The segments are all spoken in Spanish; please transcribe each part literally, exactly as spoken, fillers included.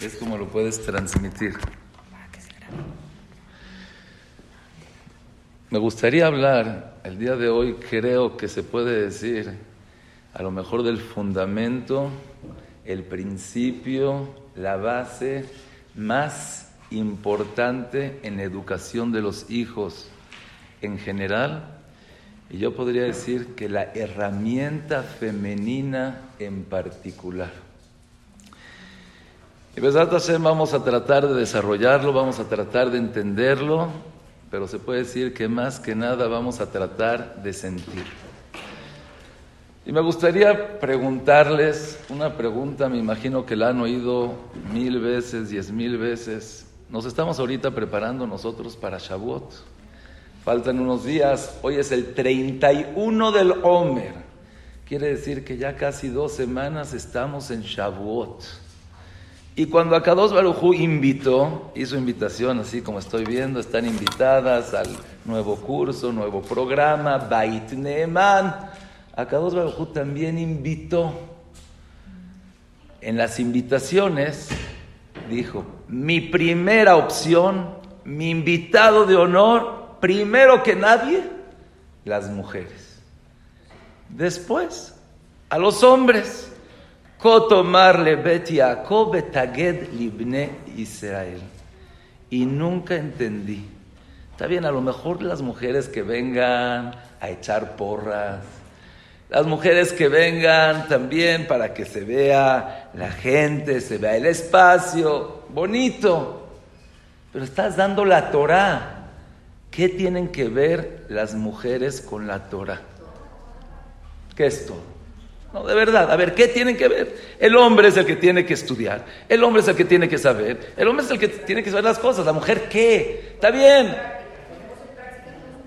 Es como lo puedes transmitir. Me gustaría hablar el día de hoy, creo que se puede decir, a lo mejor del fundamento, el principio, la base más importante en educación de los hijos en general, y yo podría decir que la herramienta femenina en particular. Y Besat HaShem vamos a tratar de desarrollarlo, vamos a tratar de entenderlo, pero se puede decir que más que nada vamos a tratar de sentirlo. Y me gustaría preguntarles una pregunta, me imagino que la han oído mil veces, diez mil veces. Nos estamos ahorita preparando nosotros para Shavuot. Faltan unos días, hoy es el treinta y uno del Homer. Quiere decir que ya casi dos semanas estamos en Shavuot. Y cuando Akadosh Baruj Hu invitó, hizo invitación, así como estoy viendo, están invitadas al nuevo curso, nuevo programa, Bait Neeman. Akadosh Baruj Hu también invitó. En las invitaciones dijo, mi primera opción, mi invitado de honor, primero que nadie, las mujeres. Después, a los hombres. Kotomar lebet Yaakov betaged libne Israel. Y nunca entendí. Está bien, a lo mejor las mujeres que vengan a echar porras, las mujeres que vengan también para que se vea la gente, se vea el espacio, bonito. Pero estás dando la Torá. ¿Qué tienen que ver las mujeres con la Torá? ¿Qué es todo? No, de verdad, a ver, ¿qué tienen que ver? El hombre es el que tiene que estudiar, el hombre es el que tiene que saber, el hombre es el que tiene que saber las cosas, la mujer, ¿qué? Está bien.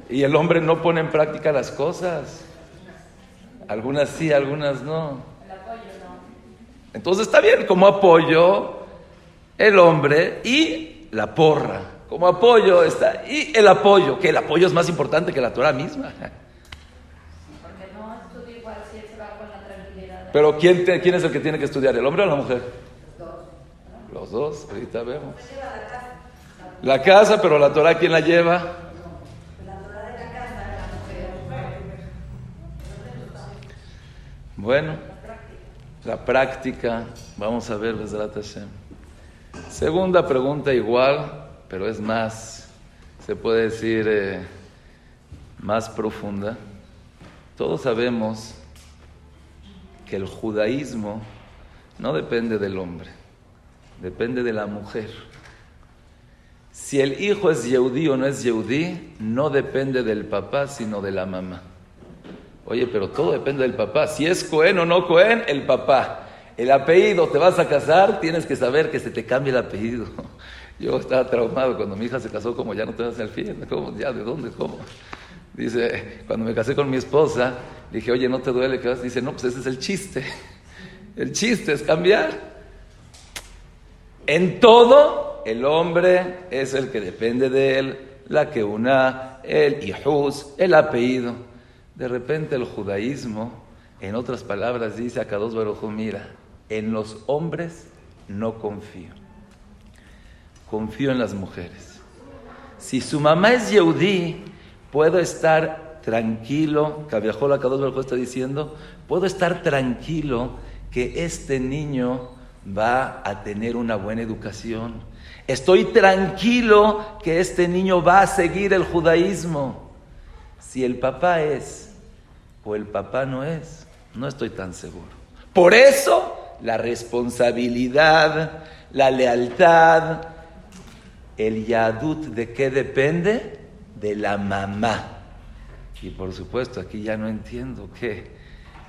Y el hombre no pone en práctica las cosas. Algunas sí, algunas no. El apoyo no. Entonces está bien, como apoyo, el hombre y la porra. Como apoyo está, y el apoyo, que el apoyo es más importante que la Torah misma. Porque no estudia igual si él se va con la tranquilidad. Pero ¿quién, te, ¿quién es el que tiene que estudiar, el hombre o la mujer? Los dos. ¿No? Los dos, ahorita vemos. ¿Quién lleva la casa? La casa, pero la Torah, ¿quién la lleva? Bueno, la práctica, vamos a ver, Besat HaShem. Segunda pregunta igual, pero es más, se puede decir, eh, más profunda. Todos sabemos que el judaísmo no depende del hombre, depende de la mujer. Si el hijo es yehudí o no es yehudí, no depende del papá, sino de la mamá. Oye, pero todo depende del papá. Si es cohen o no cohen, el papá. El apellido, te vas a casar, tienes que saber que se te cambia el apellido. Yo estaba traumado cuando mi hija se casó, como ya no te vas a hacer fiel. ¿Cómo? ¿Ya? ¿De dónde? ¿Cómo? Dice, cuando me casé con mi esposa, dije, oye, ¿no te duele? ¿Qué vas? Dice, no, pues ese es el chiste. El chiste es cambiar. En todo, el hombre es el que depende de él, la que una, el hijus, el apellido. De repente el judaísmo, en otras palabras, dice Akadosh Baruj Hu, mira, en los hombres no confío, confío en las mujeres. Si su mamá es yehudí, puedo estar tranquilo, Kaviahol Akadosh Baruj Hu está diciendo, puedo estar tranquilo que este niño va a tener una buena educación. Estoy tranquilo que este niño va a seguir el judaísmo. Si el papá es o el papá no es, no estoy tan seguro. Por eso, la responsabilidad, la lealtad, el yadut, ¿de qué depende? De la mamá. Y por supuesto, aquí ya no entiendo que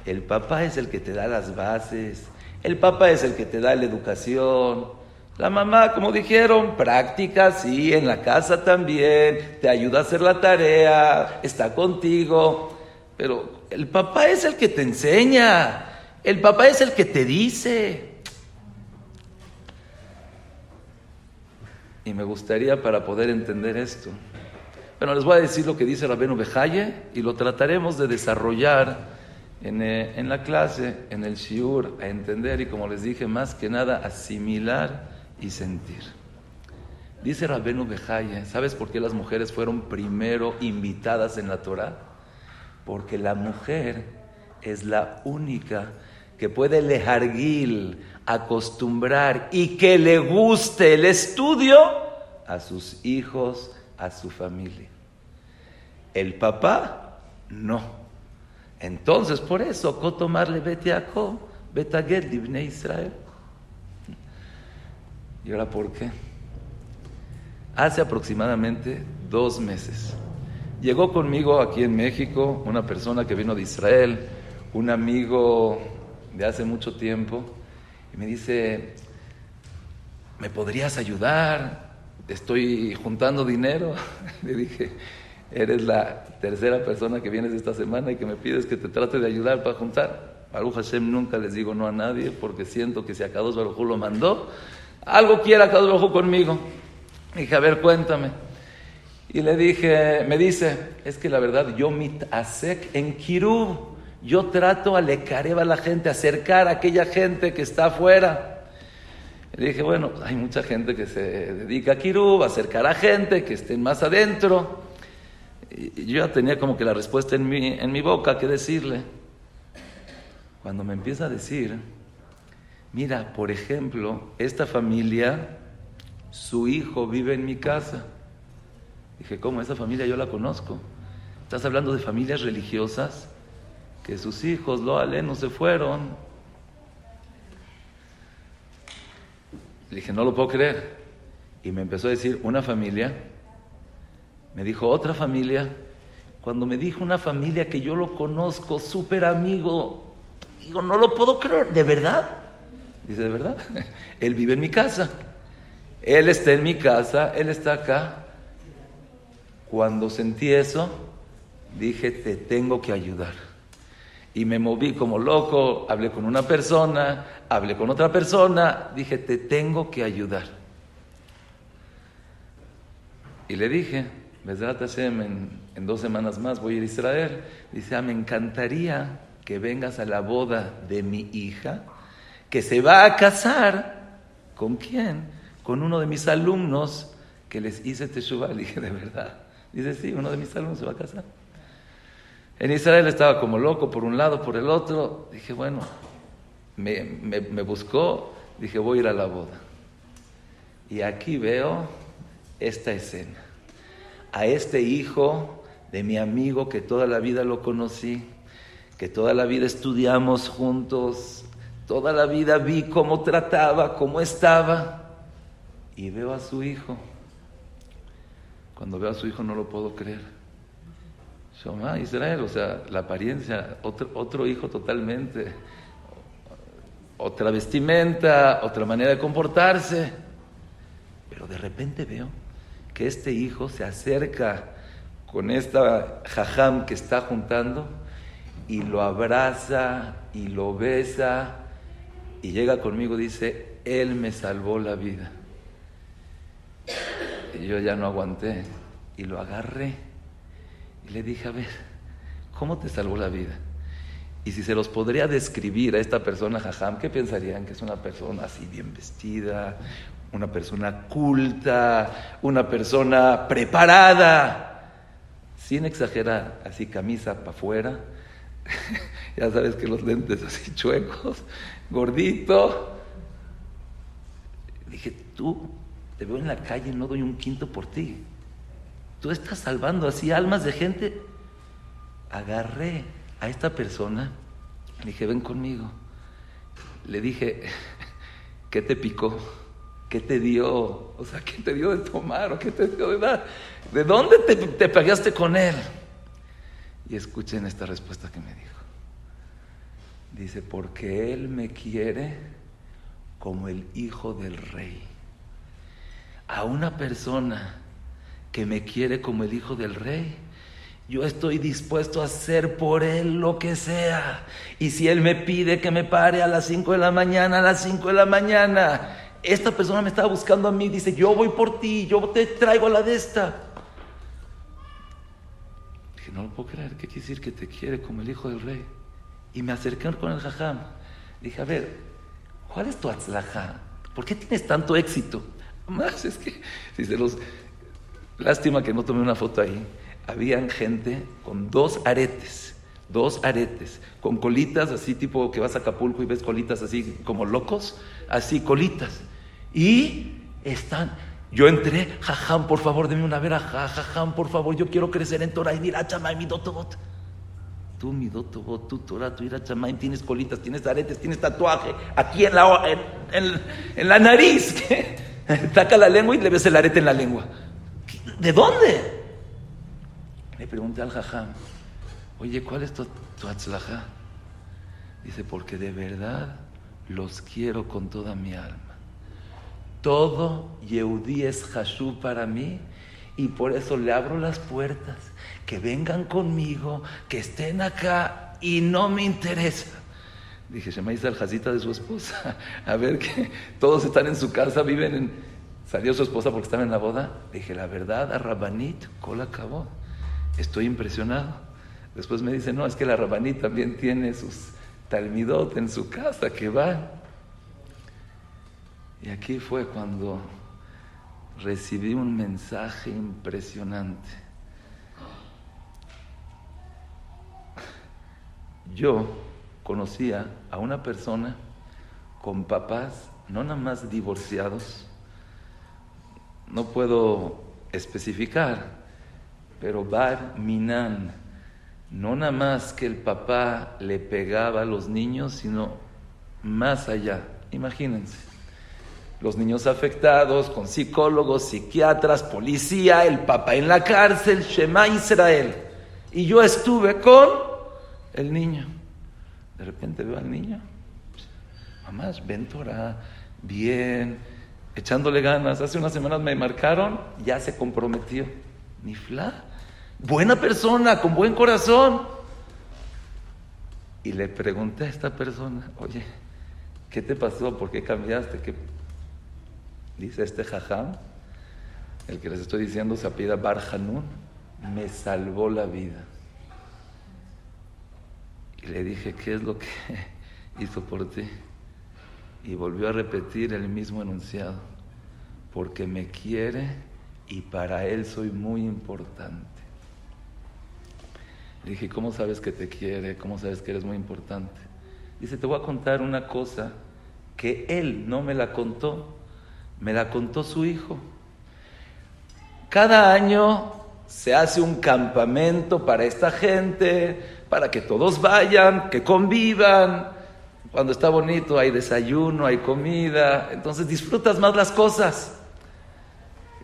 el papá es el que te da las bases, el papá es el que te da la educación, la mamá, como dijeron, práctica, sí, en la casa también, te ayuda a hacer la tarea, está contigo, pero el papá es el que te enseña, el papá es el que te dice. Y me gustaría, para poder entender esto, bueno, les voy a decir lo que dice Rabenu Bejaye y lo trataremos de desarrollar en, en la clase, en el shiur, a entender y, como les dije, más que nada asimilar y sentir. Dice Rabenu Bejaye, ¿sabes por qué las mujeres fueron primero invitadas en la Torá? Porque la mujer es la única que puede lejarguil, acostumbrar y que le guste el estudio a sus hijos, a su familia. El papá, no. Entonces, por eso, Kotomarle Betiaco, Betagel, Dibne Israel. ¿Y ahora por qué? Hace aproximadamente dos meses, llegó conmigo aquí en México una persona que vino de Israel, un amigo de hace mucho tiempo, y me dice, ¿me podrías ayudar? Estoy juntando dinero. Le dije, eres la tercera persona que vienes esta semana y que me pides que te trate de ayudar para juntar. Baruj Hashem nunca les digo no a nadie, porque siento que si Akadosh Baruj Hu lo mandó, algo quiere Akadosh Baruj Hu conmigo. Le dije, a ver, cuéntame. Y le dije, me dice, es que la verdad yo mitasek en Kiruv, yo trato a lecareva a la gente, acercar a aquella gente que está afuera. Le dije, bueno, hay mucha gente que se dedica a Kiruv, acercar a gente que estén más adentro. Y yo ya tenía como que la respuesta en mi, en mi boca, ¿qué decirle? Cuando me empieza a decir, mira, por ejemplo, esta familia, su hijo vive en mi casa. Dije, ¿cómo? Esa familia yo la conozco. Estás hablando de familias religiosas que sus hijos, lo aleno, se fueron. Le dije, no lo puedo creer. Y me empezó a decir una familia, me dijo otra familia. Cuando me dijo una familia que yo lo conozco, súper amigo, digo, no lo puedo creer, ¿de verdad? Dice, ¿de verdad? Él vive en mi casa. Él está en mi casa, él está acá. Cuando sentí eso, dije, te tengo que ayudar. Y me moví como loco, hablé con una persona, hablé con otra persona, dije, te tengo que ayudar. Y le dije, Besat HaShem, en, en dos semanas más voy a ir a Israel. Dice, ah, me encantaría que vengas a la boda de mi hija, que se va a casar, ¿con quién? Con uno de mis alumnos que les hice Teshuvah. Le dije, ¿de verdad? Dice, sí, uno de mis alumnos se va a casar. En Israel estaba como loco, por un lado, por el otro. Dije, bueno, me, me, me buscó, dije, voy a ir a la boda. Y aquí veo esta escena. A este hijo de mi amigo que toda la vida lo conocí, que toda la vida estudiamos juntos, toda la vida vi cómo trataba, cómo estaba, y veo a su hijo. Cuando veo a su hijo no lo puedo creer. Shema Israel, o sea, la apariencia, otro, otro hijo totalmente, otra vestimenta, otra manera de comportarse. Pero de repente veo que este hijo se acerca con esta jajam que está juntando y lo abraza y lo besa y llega conmigo y dice, él me salvó la vida. Y yo ya no aguanté y lo agarré y le dije, a ver, ¿cómo te salvó la vida? Y si se los podría describir a esta persona jajam, ¿qué pensarían? Que es una persona así bien vestida, una persona culta, una persona preparada, sin exagerar, así camisa para afuera, ya sabes que los lentes así chuecos, gordito. Dije, tú, te veo en la calle, no doy un quinto por ti. Tú estás salvando así almas de gente. Agarré a esta persona, le dije, ven conmigo. Le dije, ¿qué te picó? ¿Qué te dio? O sea, ¿qué te dio de tomar? ¿O qué te dio de dar? ¿De dónde te, te pagaste con él? Y escuchen esta respuesta que me dijo. Dice, porque él me quiere como el hijo del rey. A una persona que me quiere como el hijo del rey, yo estoy dispuesto a hacer por él lo que sea. Y si él me pide que me pare a las cinco de la mañana, a las cinco de la mañana, esta persona me estaba buscando a mí, dice, yo voy por ti, yo te traigo a la de esta. Dije, no lo puedo creer, ¿qué quiere decir que te quiere como el hijo del rey? Y me acerqué con el jajam, dije, a ver, ¿cuál es tu atzlajá? ¿por qué tienes tanto éxito? Más es que, si se los... Lástima que no tomé una foto ahí. Habían gente con dos aretes, dos aretes, con colitas así tipo que vas a Acapulco y ves colitas así como locos, así colitas. Y están... Yo entré, jajam, por favor, deme una vera, jajam, por favor, yo quiero crecer en Torá y yirat shamayim, mi dotobot. Tú, mi dotobot, tú, Torá, tú, yirat shamayim, tienes colitas, tienes aretes, tienes tatuaje, aquí en la, en, en, en la nariz. Taca la lengua y le ves el arete en la lengua. ¿De dónde? Le pregunté al jajam, oye, ¿cuál es tu, tu atzlajá? Dice, porque de verdad los quiero con toda mi alma. Todo Yehudí es Hashú para mí y por eso le abro las puertas, que vengan conmigo, que estén acá y no me interesa. Dije, Shema Israel, jazita de su esposa, a ver que todos están en su casa, viven en... Salió su esposa porque estaba en la boda. Le dije, la verdad, a Rabanit, cola acabó. Estoy impresionado. Después me dice, no, es que la Rabanit también tiene sus talmidotes en su casa, que van. Y aquí fue cuando recibí un mensaje impresionante. Yo conocía a una persona con papás no nada más divorciados, no puedo especificar, pero Bar Minan, no nada más que el papá le pegaba a los niños, sino más allá. Imagínense, los niños afectados con psicólogos, psiquiatras, policía, el papá en la cárcel, Shema Israel. Y yo estuve con el niño. De repente veo al niño, mamás, ven Torá, bien... echándole ganas. Hace unas semanas me marcaron, ya se comprometió. Nifla, buena persona, con buen corazón. Y le pregunté a esta persona, oye, ¿qué te pasó? ¿Por qué cambiaste? ¿Qué? Dice este jajam, el que les estoy diciendo se apellida Bar Hanún, me salvó la vida. Y le dije, ¿qué es lo que hizo por ti? Y volvió a repetir el mismo enunciado, porque me quiere y para él soy muy importante. Le dije, ¿cómo sabes que te quiere? ¿Cómo sabes que eres muy importante? Dice, te voy a contar una cosa que él no me la contó, me la contó su hijo. Cada año se hace un campamento para esta gente, para que todos vayan, que convivan. Cuando está bonito hay desayuno, hay comida, entonces disfrutas más las cosas.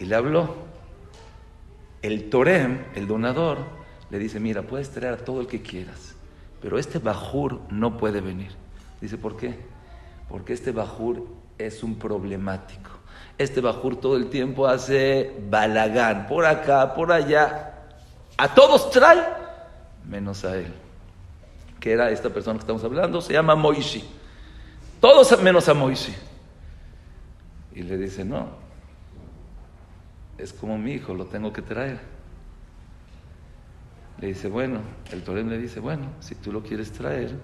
Y le habló. El torem, el donador, le dice, mira, puedes traer a todo el que quieras, pero este bajur no puede venir. Dice, ¿por qué? Porque este bajur es un problemático. Este bajur todo el tiempo hace balagan, por acá, por allá. A todos trae, menos a él. Que era esta persona que estamos hablando, se llama Moishi. Todos menos a Moishi. Y le dice, no, es como mi hijo, lo tengo que traer. Le dice, bueno, el torem le dice, bueno, si tú lo quieres traer,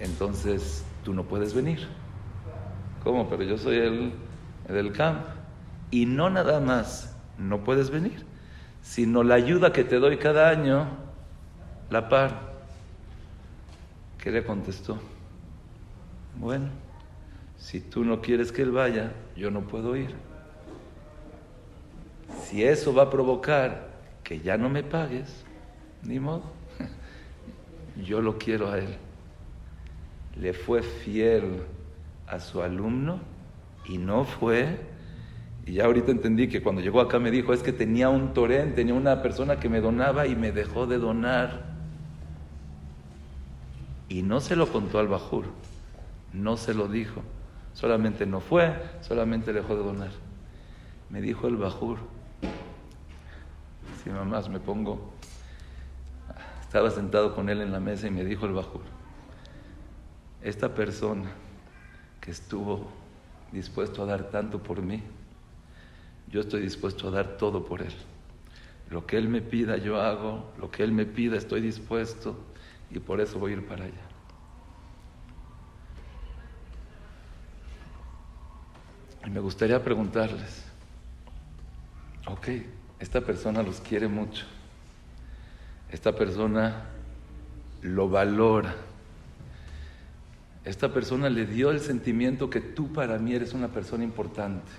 entonces tú no puedes venir. ¿Cómo? Pero yo soy el del campo. Y no nada más, no puedes venir, sino la ayuda que te doy cada año, la paro. ¿Qué le contestó? Bueno, si tú no quieres que él vaya, yo no puedo ir. Si eso va a provocar que ya no me pagues, ni modo. Yo lo quiero a él. Le fue fiel a su alumno y no fue. Y ya ahorita entendí que cuando llegó acá me dijo, es que tenía un torén, tenía una persona que me donaba y me dejó de donar. Y no se lo contó al bajur, no se lo dijo, solamente no fue, solamente dejó de donar. Me dijo el bajur, si mamás me pongo, estaba sentado con él en la mesa y me dijo el bajur, esta persona que estuvo dispuesto a dar tanto por mí, yo estoy dispuesto a dar todo por él. Lo que él me pida yo hago, lo que él me pida estoy dispuesto. Y por eso voy a ir para allá. Y me gustaría preguntarles, ok, esta persona los quiere mucho, esta persona lo valora, esta persona le dio el sentimiento que tú para mí eres una persona importante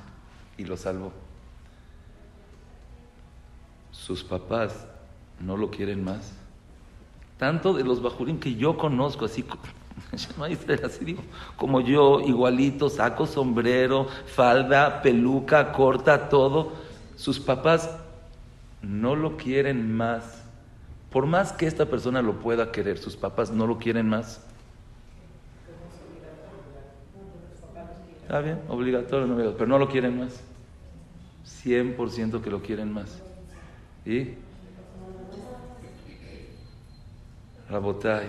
y lo salvó. Sus papás no lo quieren más. Tanto de los bajurín que yo conozco, así, así digo, como yo, igualito, saco sombrero, falda, peluca, corta, todo. Sus papás no lo quieren más. Por más que esta persona lo pueda querer, sus papás no lo quieren más. Está bien, obligatorio, no, pero no lo quieren más. cien por ciento que lo quieren más. ¿Y? Rabotay,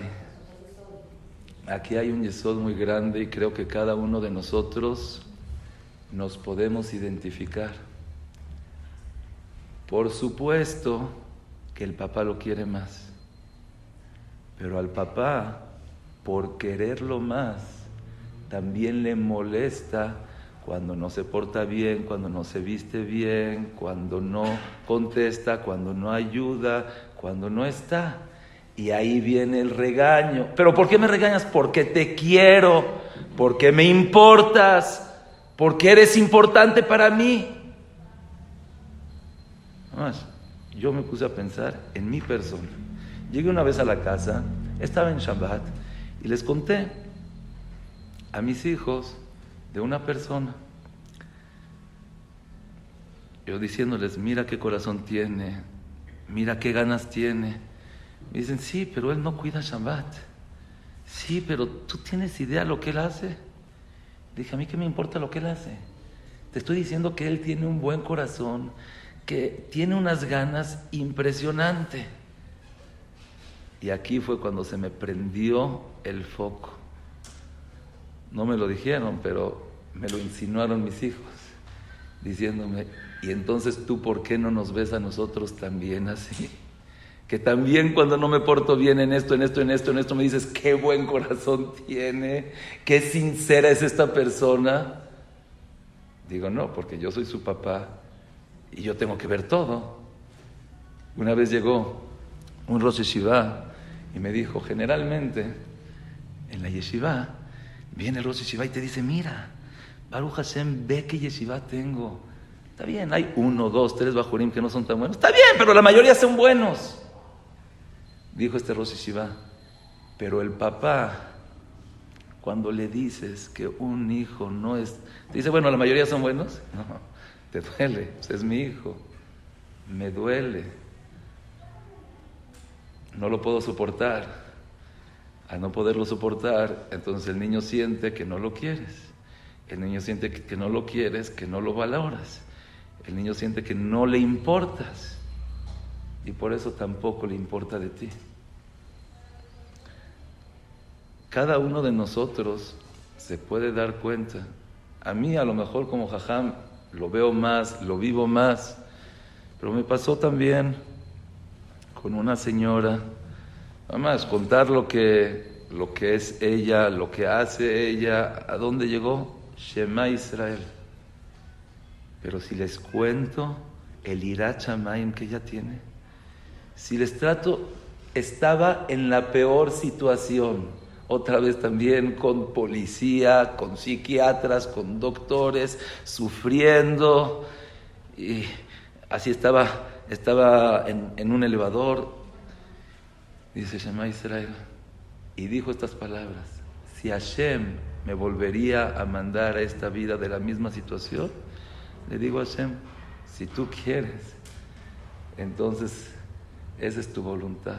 aquí hay un Yesod muy grande y creo que cada uno de nosotros nos podemos identificar. Por supuesto que el papá lo quiere más, pero al papá, por quererlo más, también le molesta cuando no se porta bien, cuando no se viste bien, cuando no contesta, cuando no ayuda, cuando no está. Y ahí viene el regaño. ¿Pero por qué me regañas? Porque te quiero, porque me importas, porque eres importante para mí. Yo me puse a pensar en mi persona. Llegué una vez a la casa, estaba en Shabbat, y les conté a mis hijos de una persona. Yo diciéndoles, mira qué corazón tiene, mira qué ganas tiene. Me dicen, sí, pero él no cuida Shabbat. Sí, pero ¿tú tienes idea lo que él hace? Dije, a mí qué me importa lo que él hace. Te estoy diciendo que él tiene un buen corazón, que tiene unas ganas impresionantes. Y aquí fue cuando se me prendió el foco. No me lo dijeron, pero me lo insinuaron mis hijos, diciéndome, ¿y entonces tú por qué no nos ves a nosotros también así? Que también cuando no me porto bien en esto, en esto, en esto, en esto, me dices, qué buen corazón tiene, qué sincera es esta persona. Digo, no, porque yo soy su papá y yo tengo que ver todo. Una vez llegó un Rosh Yeshivá y me dijo, generalmente en la Yeshivá viene el Rosh Yeshivá y te dice, mira, Baruj Hashem, ve qué Yeshivá tengo. Está bien, hay uno, dos, tres bajurim que no son tan buenos. Está bien, pero la mayoría son buenos. Dijo este Rosh Yeshivá, pero el papá, cuando le dices que un hijo no es... Te dice, bueno, ¿la mayoría son buenos? No, te duele, pues es mi hijo. Me duele. No lo puedo soportar. Al no poderlo soportar, entonces el niño siente que no lo quieres. El niño siente que no lo quieres, que no lo valoras. El niño siente que no le importas. Y por eso tampoco le importa de ti. Cada uno de nosotros se puede dar cuenta. A mí, a lo mejor como jajam, lo veo más, lo vivo más. Pero me pasó también con una señora. Nada más contar lo que, lo que es ella, lo que hace ella, a dónde llegó. Shema Israel. Pero si les cuento el yirat shamayim que ella tiene, si les trato, estaba en la peor situación, otra vez también con policía, con psiquiatras, con doctores, sufriendo, y así estaba, estaba en, en un elevador, dice Shema Israel, y dijo estas palabras, si Hashem me volvería a mandar a esta vida de la misma situación, le digo a Hashem, si tú quieres, entonces... esa es tu voluntad.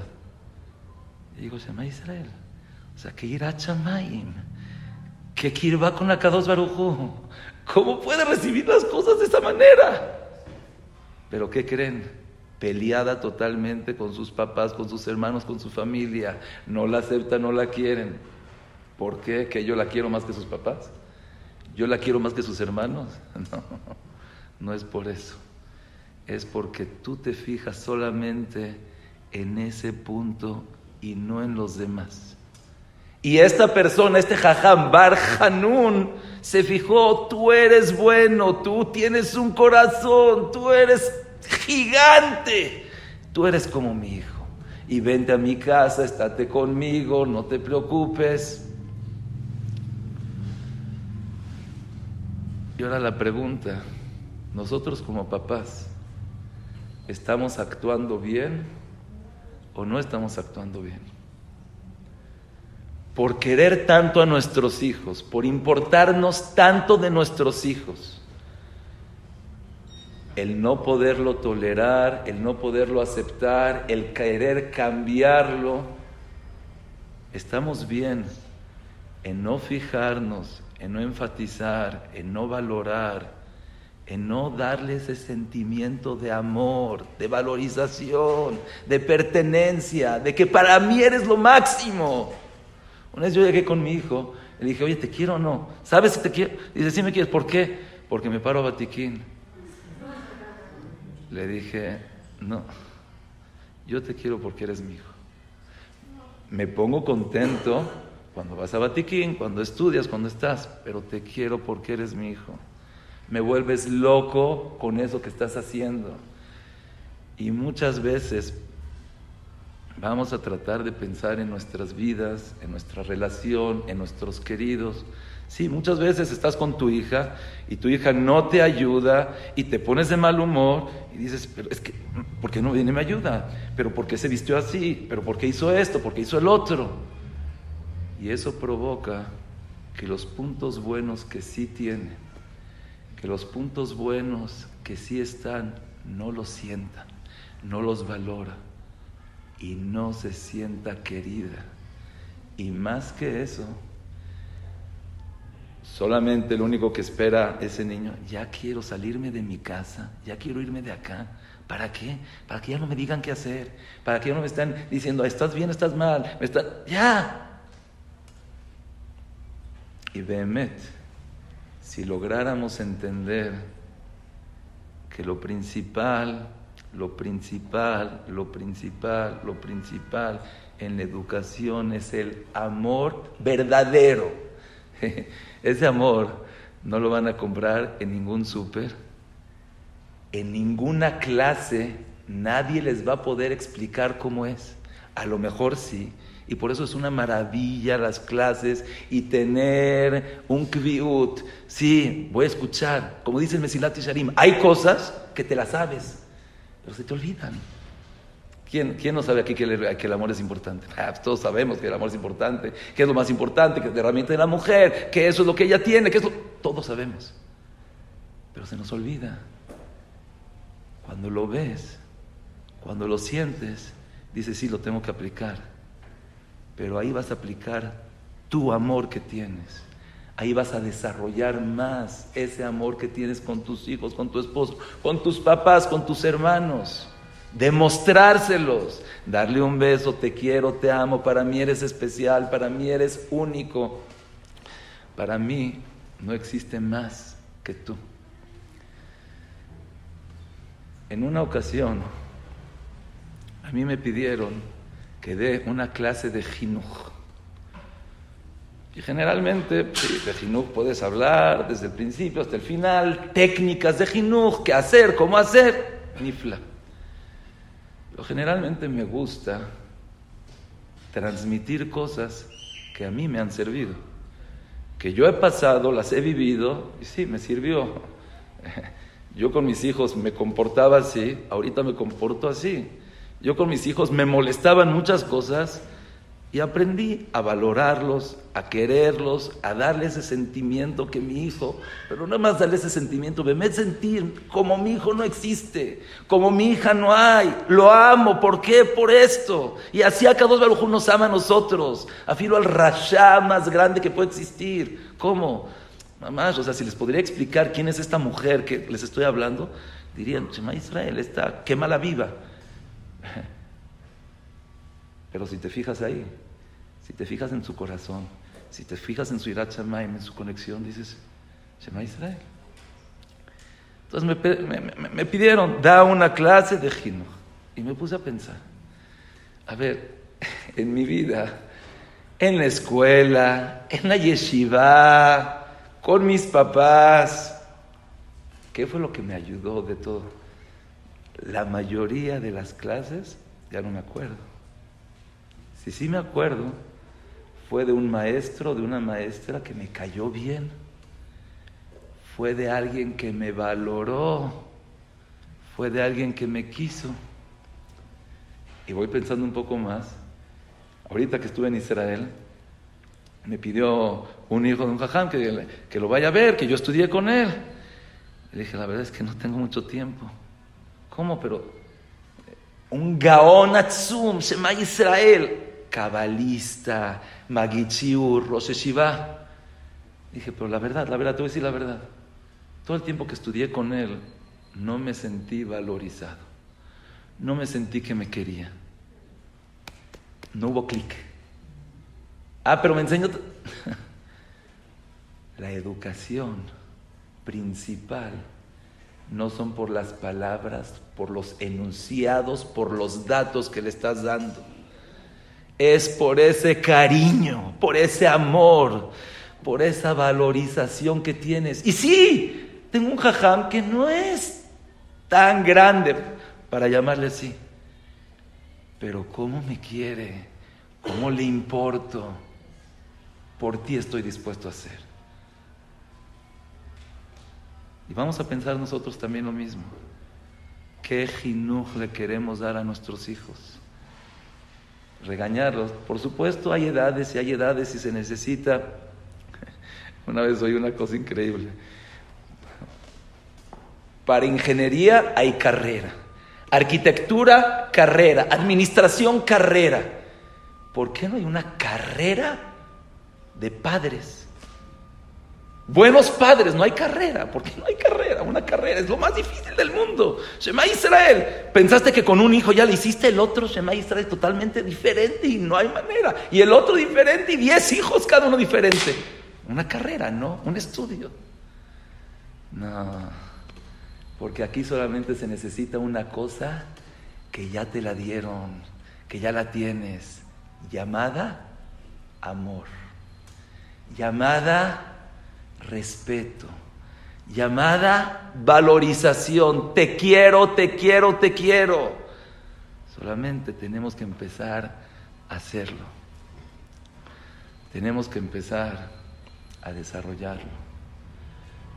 Y digo, Shema Israel. O sea, que yirat shamayim. Que Kir va con Akadosh Baruj Hu. ¿Cómo puede recibir las cosas de esa manera? Pero ¿qué creen? Peleada totalmente con sus papás, con sus hermanos, con su familia. No la aceptan, no la quieren. ¿Por qué? ¿Que yo la quiero más que sus papás? ¿Yo la quiero más que sus hermanos? No, no es por eso. Es porque tú te fijas solamente en ese punto y no en los demás. Y esta persona, este Jajan Bar Hanún, se fijó, tú eres bueno, tú tienes un corazón, tú eres gigante, tú eres como mi hijo. Y vente a mi casa, estate conmigo, no te preocupes. Y ahora la pregunta, nosotros como papás, ¿estamos actuando bien o no estamos actuando bien? Por querer tanto a nuestros hijos, por importarnos tanto de nuestros hijos, el no poderlo tolerar, el no poderlo aceptar, el querer cambiarlo, estamos bien en no fijarnos, en no enfatizar, en no valorar, en no darle ese sentimiento de amor, de valorización, de pertenencia, de que para mí eres lo máximo. Una vez yo llegué con mi hijo, le dije, oye, ¿te quiero o no? ¿Sabes que te quiero? Dice, sí me quieres. ¿Por qué? Porque me paro a Batiquín. Le dije, no, yo te quiero porque eres mi hijo. Me pongo contento cuando vas a Batiquín, cuando estudias, cuando estás, pero te quiero porque eres mi hijo. Me vuelves loco con eso que estás haciendo. Y muchas veces vamos a tratar de pensar en nuestras vidas, en nuestra relación, en nuestros queridos. Sí, muchas veces estás con tu hija y tu hija no te ayuda y te pones de mal humor y dices, pero es que, ¿por qué no viene y me ayuda? ¿Pero por qué se vistió así? ¿Pero por qué hizo esto? ¿Por qué hizo el otro? Y eso provoca que los puntos buenos que sí tienen, que los puntos buenos que sí están, no los sientan, no los valora y no se sienta querida. Y más que eso, solamente lo único que espera ese niño, ya quiero salirme de mi casa, ya quiero irme de acá. ¿Para qué? Para que ya no me digan qué hacer, para que ya no me estén diciendo, estás bien, estás mal, me están... ¡Ya! Y Behemet, si lográramos entender que lo principal, lo principal, lo principal, lo principal en la educación es el amor verdadero. Ese amor no lo van a comprar en ningún súper, en ninguna clase, nadie les va a poder explicar cómo es. A lo mejor sí. Y por eso es una maravilla las clases y tener un kviut. Sí, voy a escuchar. Como dice el Mesilat Yesharim, hay cosas que te las sabes, pero se te olvidan. ¿Quién, quién no sabe aquí que el, que el amor es importante? Ah, pues todos sabemos que el amor es importante, que es lo más importante, que es la herramienta de la mujer, que eso es lo que ella tiene, que es lo... Todos sabemos, pero se nos olvida. Cuando lo ves, cuando lo sientes, dices, sí, lo tengo que aplicar. Pero ahí vas a aplicar tu amor que tienes. Ahí vas a desarrollar más ese amor que tienes con tus hijos, con tu esposo, con tus papás, con tus hermanos. Demostrárselos. Darle un beso, te quiero, te amo, para mí eres especial, para mí eres único. Para mí no existe más que tú. En una ocasión, a mí me pidieron que dé una clase de Hinnug. Y generalmente, pues, de Hinnug puedes hablar desde el principio hasta el final, técnicas de Hinnug, qué hacer, cómo hacer, nifla. Pero generalmente me gusta transmitir cosas que a mí me han servido, que yo he pasado, las he vivido, y sí, me sirvió. Yo con mis hijos me comportaba así, ahorita me comporto así. Yo con mis hijos me molestaban muchas cosas y aprendí a valorarlos, a quererlos, a darle ese sentimiento que mi hijo, pero no más darle ese sentimiento, verme sentir como mi hijo no existe, como mi hija no hay, lo amo, ¿por qué? Por esto. Y así Akadosh Baruj Hu nos ama a nosotros, afilo al rasha más grande que puede existir. ¿Cómo? Mamás, o sea, si les podría explicar quién es esta mujer que les estoy hablando, dirían, Shema Israel, esta, qué mala viva. Pero si te fijas ahí, si te fijas en su corazón, si te fijas en su yirat shamayim, en su conexión, dices, Shema Israel. Entonces me, me, me pidieron, da una clase de Hinnug. Y me puse a pensar, a ver, en mi vida en la escuela, en la yeshiva, con mis papás. ¿Qué fue lo que me ayudó de todo? La mayoría de las clases ya no me acuerdo. Si sí me acuerdo, fue de un maestro, de una maestra que me cayó bien. Fue de alguien que me valoró. Fue de alguien que me quiso. Y voy pensando un poco más. Ahorita que estuve en Israel, me pidió un hijo de un jajam que, que lo vaya a ver, que yo estudié con él. Le dije, la verdad es que no tengo mucho tiempo. ¿Cómo? Pero un gaón atzum, Shema Israel, cabalista, magichiur, Rosh Yeshivá. Dije, pero la verdad, la verdad, te voy a decir la verdad. Todo el tiempo que estudié con él, no me sentí valorizado. No me sentí que me quería. No hubo clic. Ah, pero me enseñó... T- La educación principal no son por las palabras, por los enunciados, por los datos que le estás dando. Es por ese cariño, por ese amor, por esa valorización que tienes. Y sí, tengo un jajam que no es tan grande para llamarle así. Pero cómo me quiere, cómo le importo, por ti estoy dispuesto a hacer. Y vamos a pensar nosotros también lo mismo. ¿Qué hinnug le queremos dar a nuestros hijos? Regañarlos. Por supuesto, hay edades y hay edades y se necesita. Una vez oí una cosa increíble. Para ingeniería hay carrera. Arquitectura, carrera. Administración, carrera. ¿Por qué no hay una carrera de padres? Buenos padres, no hay carrera. ¿Por qué no hay carrera? Una carrera es lo más difícil del mundo. Shema Israel. Pensaste que con un hijo ya le hiciste el otro Shema Israel totalmente diferente y no hay manera. Y el otro diferente y diez hijos, cada uno diferente. Una carrera, no, un estudio. No. Porque aquí solamente se necesita una cosa que ya te la dieron, que ya la tienes, llamada amor, llamada respeto, llamada valorización. Te quiero, te quiero, te quiero. Solamente tenemos que empezar a hacerlo. Tenemos que empezar a desarrollarlo.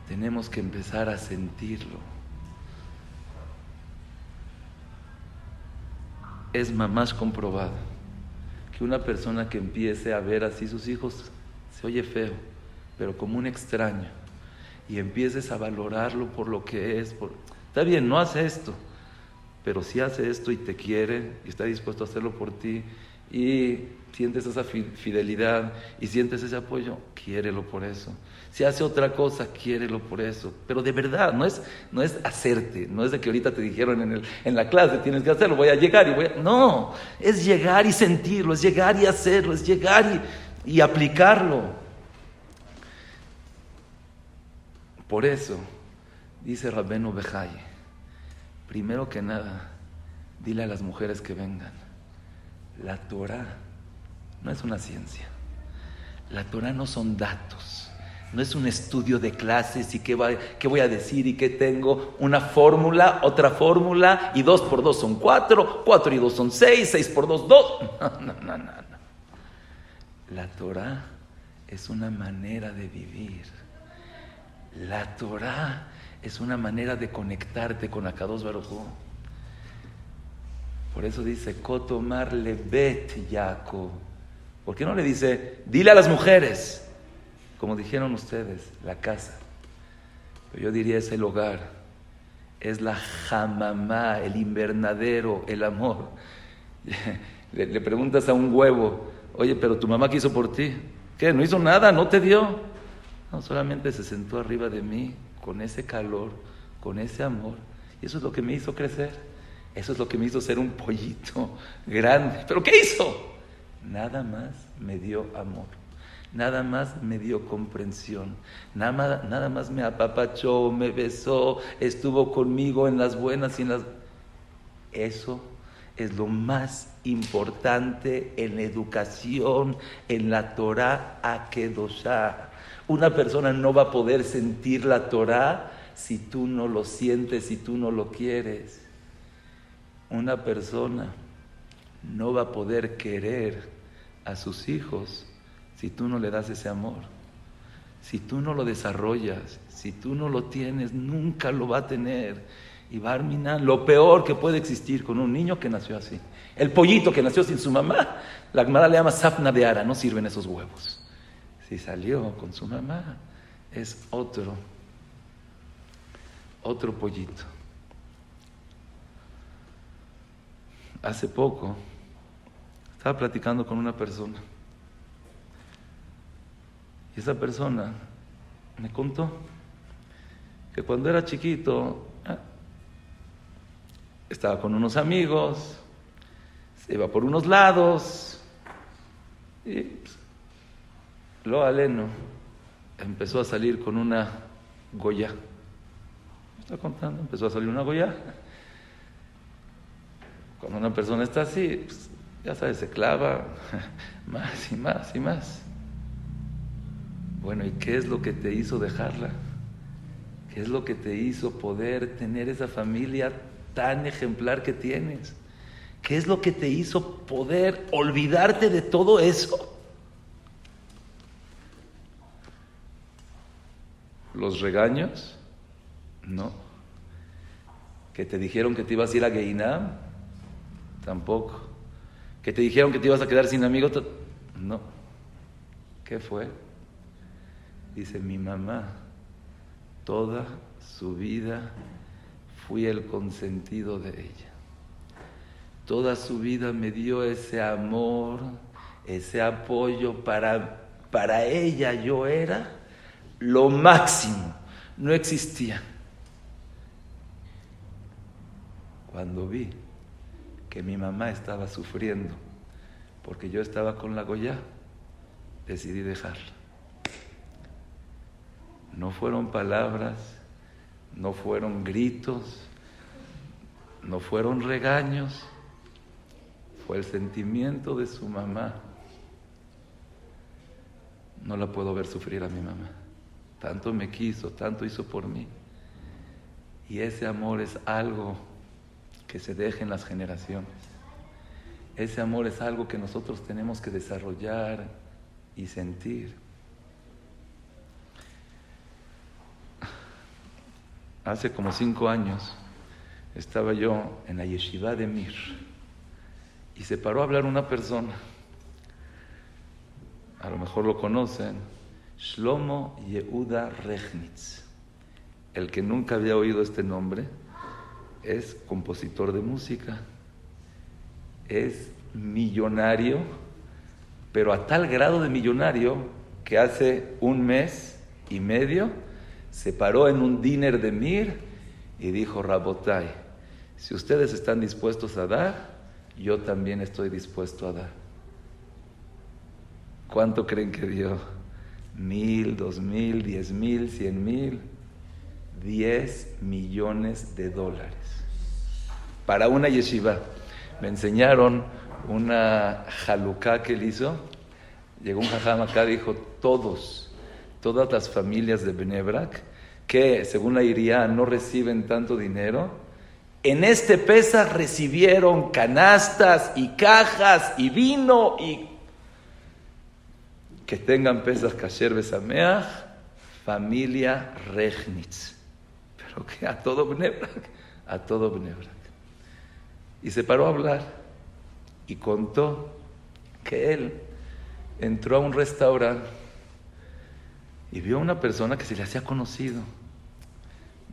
Tenemos que empezar a sentirlo. Es mamás comprobado que una persona que empiece a ver así sus hijos, se oye feo, pero como un extraño, y empieces a valorarlo por lo que es, por... está bien, no hace esto, pero si hace esto y te quiere y está dispuesto a hacerlo por ti y sientes esa fidelidad y sientes ese apoyo, quiérelo por eso. Si hace otra cosa, quiérelo por eso. Pero de verdad, no es, no es hacerte, no es de que ahorita te dijeron en, el, en la clase, tienes que hacerlo, voy a llegar y voy a... No, es llegar y sentirlo, es llegar y hacerlo, es llegar y, y aplicarlo. Por eso, dice Rabenu Bejaye, primero que nada, dile a las mujeres que vengan, la Torá no es una ciencia. La Torá no son datos. No es un estudio de clases y qué, va, qué voy a decir y qué tengo. Una fórmula, otra fórmula y dos por dos son cuatro, cuatro y dos son seis, seis por dos, dos. No, no, no, no. La Torá es una manera de vivir. La Torá es una manera de conectarte con Akadosh Baruj Hu. Por eso dice, Kotomar Lebet Yaakov. ¿Por qué no le dice, dile a las mujeres? Como dijeron ustedes, la casa. Pero yo diría, es el hogar. Es la jamamá, el invernadero, el amor. Le, le preguntas a un huevo, oye, pero tu mamá, ¿qué hizo por ti? ¿Qué? ¿No hizo nada? ¿No te dio? No, solamente se sentó arriba de mí con ese calor, con ese amor. Y eso es lo que me hizo crecer. Eso es lo que me hizo ser un pollito grande. ¿Pero qué hizo? Nada más me dio amor. Nada más me dio comprensión. Nada más, nada más me apapachó, me besó, estuvo conmigo en las buenas y en las... Eso es lo más importante en la educación, en la Torá Akedoshá. Una persona no va a poder sentir la Torá si tú no lo sientes, si tú no lo quieres. Una persona no va a poder querer a sus hijos si tú no le das ese amor. Si tú no lo desarrollas, si tú no lo tienes, nunca lo va a tener. Y Bar Minan, lo peor que puede existir con un niño que nació así. El pollito que nació sin su mamá, la Gemara le llama safna de ara, no sirven esos huevos. Si salió con su mamá, es otro, otro pollito. Hace poco, estaba platicando con una persona. Y esa persona me contó que cuando era chiquito estaba con unos amigos, se iba por unos lados y pues, lo aleno empezó a salir con una goya. Me está contando, empezó a salir una goya. Cuando una persona está así, pues, ya sabes, se clava más y más y más. Bueno, ¿y qué es lo que te hizo dejarla? ¿Qué es lo que te hizo poder tener esa familia tan ejemplar que tienes? ¿Qué es lo que te hizo poder olvidarte de todo eso? ¿Los regaños? No. ¿Que te dijeron que te ibas a ir a Gehinam? Tampoco. ¿Que te dijeron que te ibas a quedar sin amigos? No. ¿Qué fue? Dice, mi mamá, toda su vida fui el consentido de ella. Toda su vida me dio ese amor, ese apoyo. Para, para ella yo era lo máximo, no existía. Cuando vi que mi mamá estaba sufriendo porque yo estaba con la goya, decidí dejarla. No fueron palabras, no fueron gritos, no fueron regaños, fue el sentimiento de su mamá. No la puedo ver sufrir a mi mamá. Tanto me quiso, tanto hizo por mí. Y ese amor es algo que se deja en las generaciones. Ese amor es algo que nosotros tenemos que desarrollar y sentir. Hace como cinco años estaba yo en la Yeshivá de Mir y se paró a hablar una persona, a lo mejor lo conocen, Shlomo Yehuda Rechnitz. El que nunca había oído este nombre, es compositor de música, es millonario, pero a tal grado de millonario que hace un mes y medio se paró en un diner de Mir y dijo, Rabotai, si ustedes están dispuestos a dar, yo también estoy dispuesto a dar. ¿Cuánto creen que dio? Mil, dos mil, diez mil, cien mil, diez millones de dólares. Para una yeshiva. Me enseñaron una jaluká que él hizo. Llegó un jajam acá y dijo, todos. Todas las familias de Bnei Brak, que según la iría no reciben tanto dinero, en este Pesaj recibieron canastas y cajas y vino y que tengan Pesaj kasher besameach, familia Rechnitz. Pero que a todo Bnei Brak, a todo Bnei Brak. Y se paró a hablar y contó que él entró a un restaurante y vio a una persona que se le hacía conocido.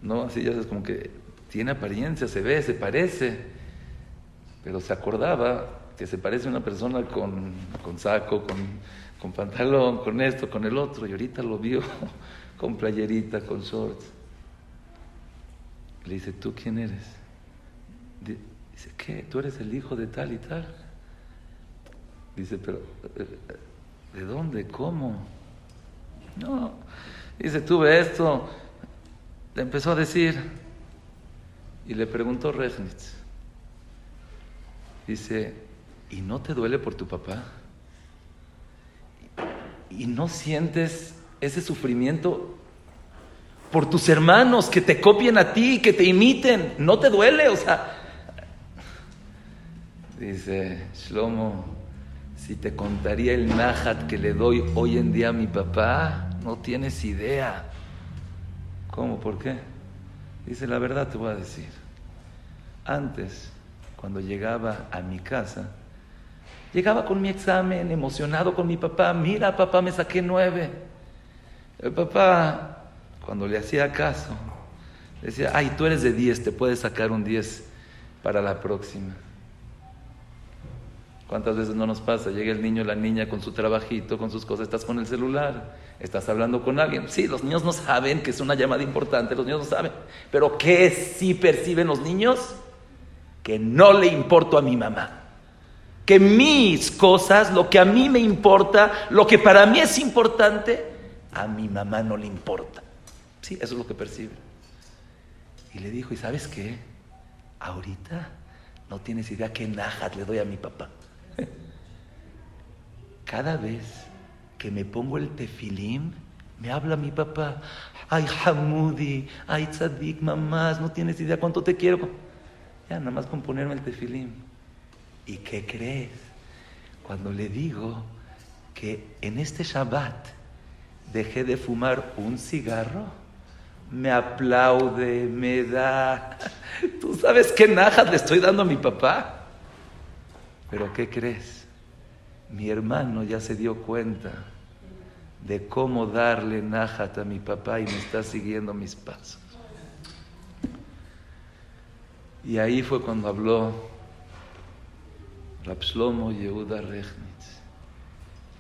No, así ya sabes, como que tiene apariencia, se ve, se parece. Pero se acordaba que se parece a una persona con, con saco, con, con pantalón, con esto, con el otro. Y ahorita lo vio con playerita, con shorts. Le dice, ¿tú quién eres? Dice, ¿qué? ¿Tú eres el hijo de tal y tal? Dice, pero ¿de dónde? ¿Cómo? No, dice, tuve esto, le empezó a decir, y le preguntó Rechnitz, Dice, ¿y no te duele por tu papá? ¿Y no sientes ese sufrimiento por tus hermanos que te copien a ti, que te imiten? ¿No te duele? O sea, dice Shlomo, si te contaría el Nahat que le doy hoy en día a mi papá, no tienes idea. ¿Cómo? ¿Por qué? Dice, la verdad te voy a decir. Antes, cuando llegaba a mi casa, llegaba con mi examen, emocionado con mi papá. Mira, papá, me saqué nueve. El papá, cuando le hacía caso, le decía, ay, tú eres de diez, te puedes sacar un diez para la próxima. ¿Cuántas veces no nos pasa? Llega el niño, la niña con su trabajito, con sus cosas, estás con el celular, estás hablando con alguien. Sí, los niños no saben que es una llamada importante, los niños no saben. Pero ¿qué sí perciben los niños? Que no le importo a mi mamá. Que mis cosas, lo que a mí me importa, lo que para mí es importante, a mi mamá no le importa. Sí, eso es lo que percibe. Y le dijo, ¿y sabes qué? Ahorita no tienes idea qué najas le doy a mi papá. Cada vez que me pongo el tefilín, me habla mi papá. Ay, Hamudi, ay, Tzadik, mamás, no tienes idea cuánto te quiero. Ya, nada más con ponerme el tefilín. ¿Y qué crees? Cuando le digo que en este Shabbat dejé de fumar un cigarro, me aplaude, me da. ¿Tú sabes qué najas le estoy dando a mi papá? ¿Pero qué crees? Mi hermano ya se dio cuenta de cómo darle najat a mi papá y me está siguiendo mis pasos. Y ahí fue cuando habló Rab Shlomo Yehuda Rechnitz.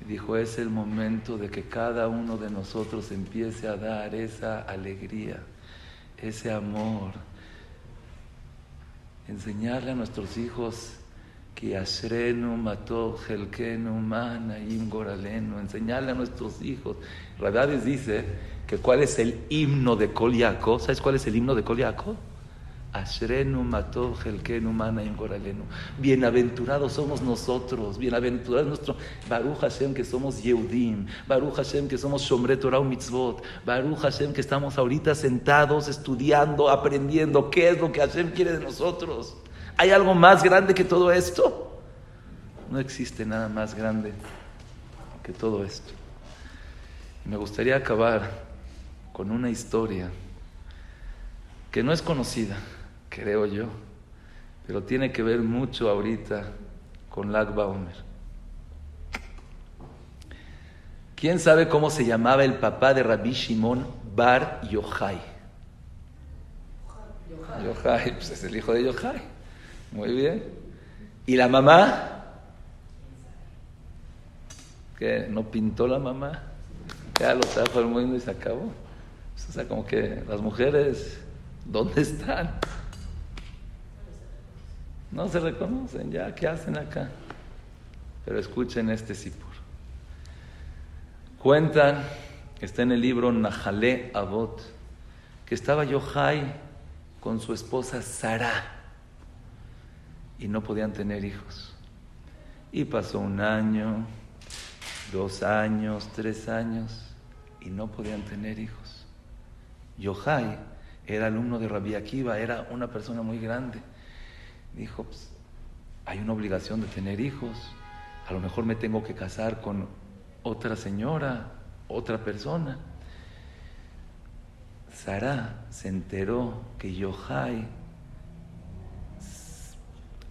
Dijo, es el momento de que cada uno de nosotros empiece a dar esa alegría, ese amor. Enseñarle a nuestros hijos que ashrenu mató helkenu manayim goralenu. Enseñarle a nuestros hijos. Rabades dice que cuál es el himno de Kol Yaakov. ¿Sabes cuál es el himno de Kol Yaakov? Ashrenu mató helkenu manayim goralenu. Bienaventurados somos nosotros, bienaventurados nuestro Baruch Hashem que somos Yehudim, Baruch Hashem que somos Shomrei Torah u Mitzvot, Baruch Hashem que estamos ahorita sentados estudiando, aprendiendo qué es lo que Hashem quiere de nosotros. ¿Hay algo más grande que todo esto? No existe nada más grande que todo esto. Y me gustaría acabar con una historia que no es conocida, creo yo, pero tiene que ver mucho ahorita con Lag Baomer. ¿Quién sabe cómo se llamaba el papá de Rabbi Shimon Bar Yochai? Yochai, pues es el hijo de Yochai. Muy bien. ¿Y la mamá? ¿Qué? ¿No pintó la mamá? Ya lo trajo el mundo y se acabó. O sea, como que las mujeres, ¿dónde están? No se reconocen ya, ¿qué hacen acá? Pero escuchen este sipur. Cuentan, está en el libro Nahalé Avot, que estaba Yochai con su esposa Sará y no podían tener hijos. Y pasó un año, dos años, tres años, y no podían tener hijos. Yochai era alumno de Rabi Akiva, era una persona muy grande. Dijo, pues, hay una obligación de tener hijos, a lo mejor me tengo que casar con otra señora, otra persona. Sará se enteró que Yochai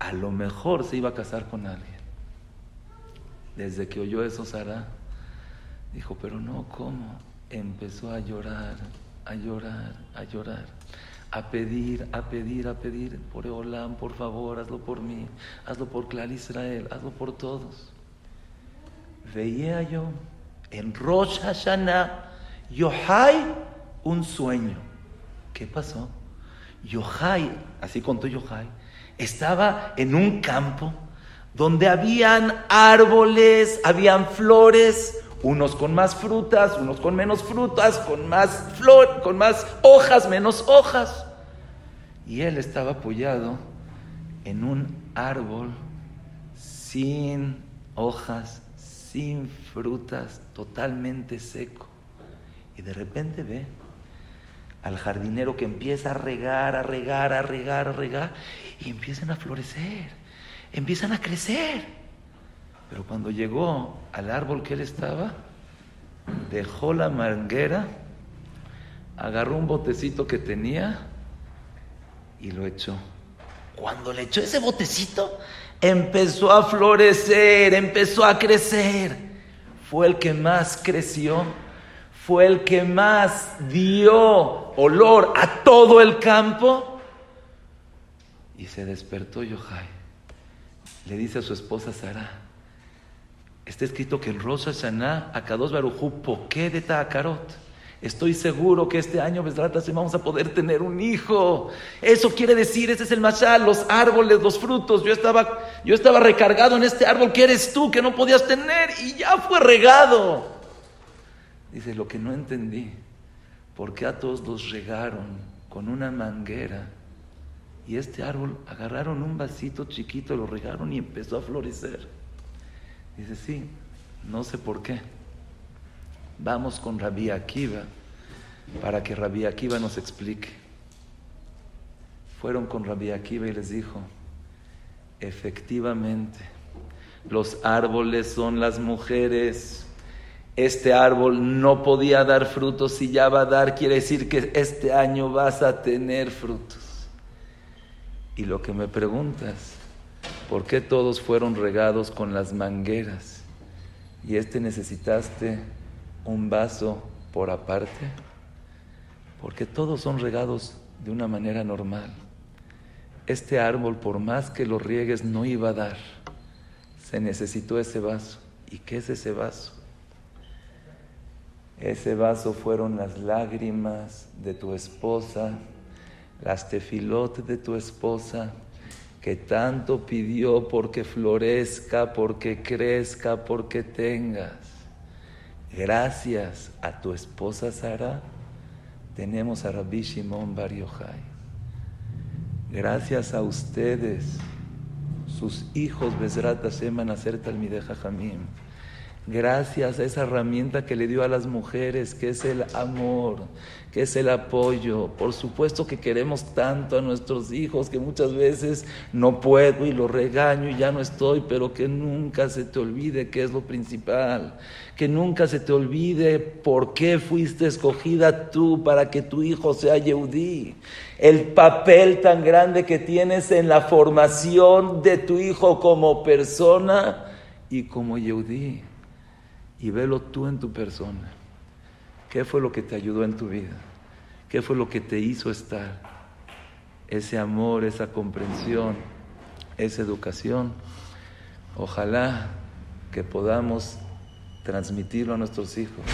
a lo mejor se iba a casar con alguien. Desde que oyó eso Sará dijo, pero no, ¿cómo? Empezó a llorar, a llorar, a llorar, a pedir, a pedir, a pedir, por Eolam, por favor, hazlo por mí, hazlo por Clar Israel, hazlo por todos. Veía yo en Rosh Hashanah Yochai un sueño. ¿Qué pasó? Yochai, así contó Yochai, estaba en un campo donde habían árboles, habían flores, unos con más frutas, unos con menos frutas, con más flor, con más hojas, menos hojas. Y él estaba apoyado en un árbol sin hojas, sin frutas, totalmente seco. Y de repente ve al jardinero que empieza a regar, a regar, a regar, a regar, y empiezan a florecer, empiezan a crecer. Pero cuando llegó al árbol que él estaba, dejó la manguera, agarró un botecito que tenía y lo echó. Cuando le echó ese botecito, empezó a florecer, empezó a crecer. Fue el que más creció, fue el que más dio olor a todo el campo. Y se despertó Yochai. Le dice a su esposa Sara: está escrito que en Rosh Hashanah, Akadosh Baruj Hu pokedeta akarot. Estoy seguro que este año vamos a poder tener un hijo. Eso quiere decir, ese es el mashal, los árboles, los frutos. Yo estaba, yo estaba recargado en este árbol que eres tú, que no podías tener, y ya fue regado. Dice, lo que no entendí, ¿por qué a todos los regaron con una manguera? Y este árbol agarraron un vasito chiquito, lo regaron y empezó a florecer. Dice, sí, no sé por qué. Vamos con Rabi Akiva para que Rabi Akiva nos explique. Fueron con Rabi Akiva y les dijo: efectivamente, los árboles son las mujeres. Este árbol no podía dar frutos, si ya va a dar, quiere decir que este año vas a tener frutos. Y lo que me preguntas, ¿por qué todos fueron regados con las mangueras y este necesitaste un vaso por aparte? Porque todos son regados de una manera normal. Este árbol, por más que lo riegues, no iba a dar. Se necesitó ese vaso. ¿Y qué es ese vaso? Ese vaso fueron las lágrimas de tu esposa, las tefilot de tu esposa, que tanto pidió porque florezca, porque crezca, porque tengas. Gracias a tu esposa Sara, tenemos a Rabbi Shimon Bar Yochai. Gracias a ustedes, sus hijos Besat HaShem van a ser talmidei jajamim. Gracias a esa herramienta que le dio a las mujeres, que es el amor, que es el apoyo. Por supuesto que queremos tanto a nuestros hijos que muchas veces no puedo y lo regaño y ya no estoy, pero que nunca se te olvide que es lo principal. Que nunca se te olvide por qué fuiste escogida tú para que tu hijo sea yehudí. El papel tan grande que tienes en la formación de tu hijo como persona y como yehudí. Y velo tú en tu persona. ¿Qué fue lo que te ayudó en tu vida? ¿Qué fue lo que te hizo estar? Ese amor, esa comprensión, esa educación. Ojalá que podamos transmitirlo a nuestros hijos.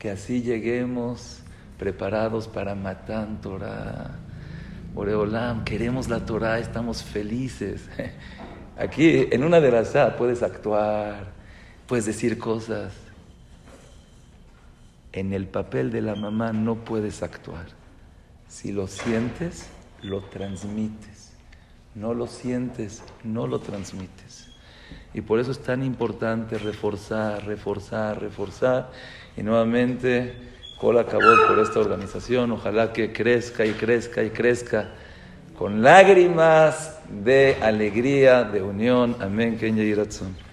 Que así lleguemos preparados para Matan Torah. Boreolam, queremos la Torah, estamos felices. Aquí, en una de las A, puedes actuar, puedes decir cosas. En el papel de la mamá no puedes actuar. Si lo sientes, lo transmites. No lo sientes, no lo transmites. Y por eso es tan importante reforzar, reforzar, reforzar. Y nuevamente, Kol Hakavod por esta organización. Ojalá que crezca y crezca y crezca. Con lágrimas de alegría, de unión. Amén. Ken Yehi Ratzon.